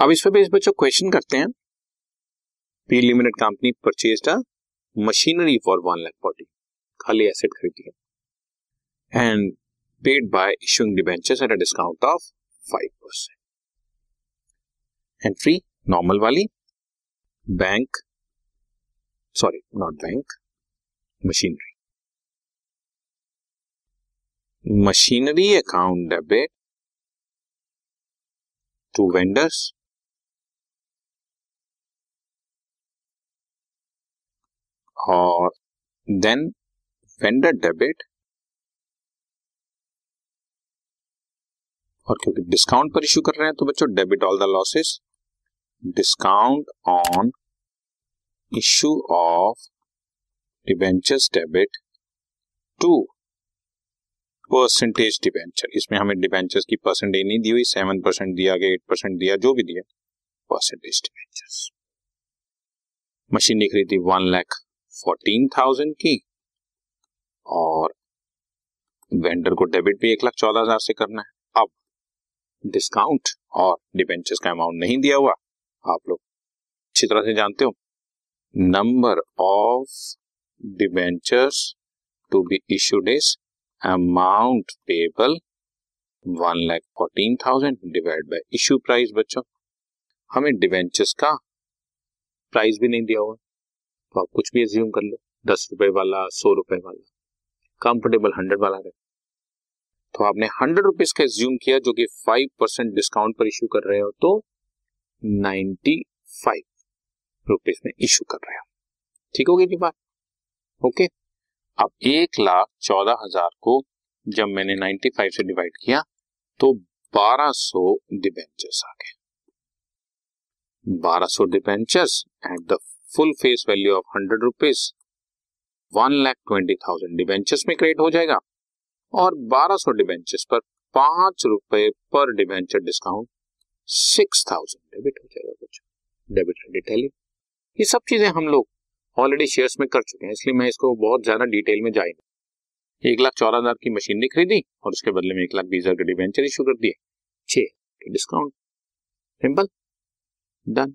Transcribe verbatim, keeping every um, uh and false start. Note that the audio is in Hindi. अब इस पे बेस बच्चों क्वेश्चन करते हैं, P limited company purchased a machinery for one lakh forty, खाली एसेट खरीदी है, and paid by issuing debentures at a discount of five percent. Entry normal वाली, bank sorry not bank machinery, machinery account debit to vendors, और देन वेंडर डेबिट, और क्योंकि डिस्काउंट पर इश्यू कर रहे हैं तो बच्चों debit all the losses, discount on issue of debentures debit to percentage debenture. इसमें हमें डिबेंचर्स की परसेंटेज नहीं दी हुई, सेवन परसेंट दिया गया, एट परसेंट दिया, जो भी दिया परसेंटेज डिबेंचर्स। मशीन निकली थी वन लाख फोर्टीन थाउजेंड की, और वेंडर को डेबिट भी एक लाख चौदह हजार से करना है। अब डिस्काउंट और डिबेंचर्स का अमाउंट नहीं दिया हुआ, आप लोग अच्छी तरह से जानते हो। Number of debentures to be issued is amount payable one lakh fourteen thousand divide by issue price. बच्चों हमें डिबेंचर्स का प्राइस भी नहीं दिया हुआ, तो आप कुछ भी एज्यूम कर लो, दस रुपए वाला, सौ रुपए वाला, कंफर्टेबल हंड्रेड वाला रहे। तो आपने हंड्रेड रुपीज का एज्यूम किया, जो कि फाइव परसेंट डिस्काउंट पर इश्यू कर रहे हो, तो नाइन्टी फाइव रुपीज में इश्यू कर रहे हो। ठीक होगी जी बात? ओके। अब एक लाख चौदह हजार को जब मैंने नाइन्टी फाइव से डिवाइड किया तो बारह सौ डिबेंचर्स आ गए, बारह सौ debentures at the full face value of hundred rupees one lakh twenty thousand debentures में क्रिएट हो जाएगा, और बारह सौ डिबेंचर्स पर पांच रुपए पर debenture discount six thousand debit हो जाएगा। कुछ डेबिट एंड डिटेलिंग, ये सब चीजें हम लोग ऑलरेडी शेयर्स में कर चुके हैं, इसलिए मैं इसको बहुत ज्यादा डिटेल में जाएंगे। एक लाख चौदह हजार की मशीनरी खरीदी और उसके बदले में एक लाख बीस हजार के डिबेंचर इशू कर दिए, छह डिस्काउंट, सिंपल डन।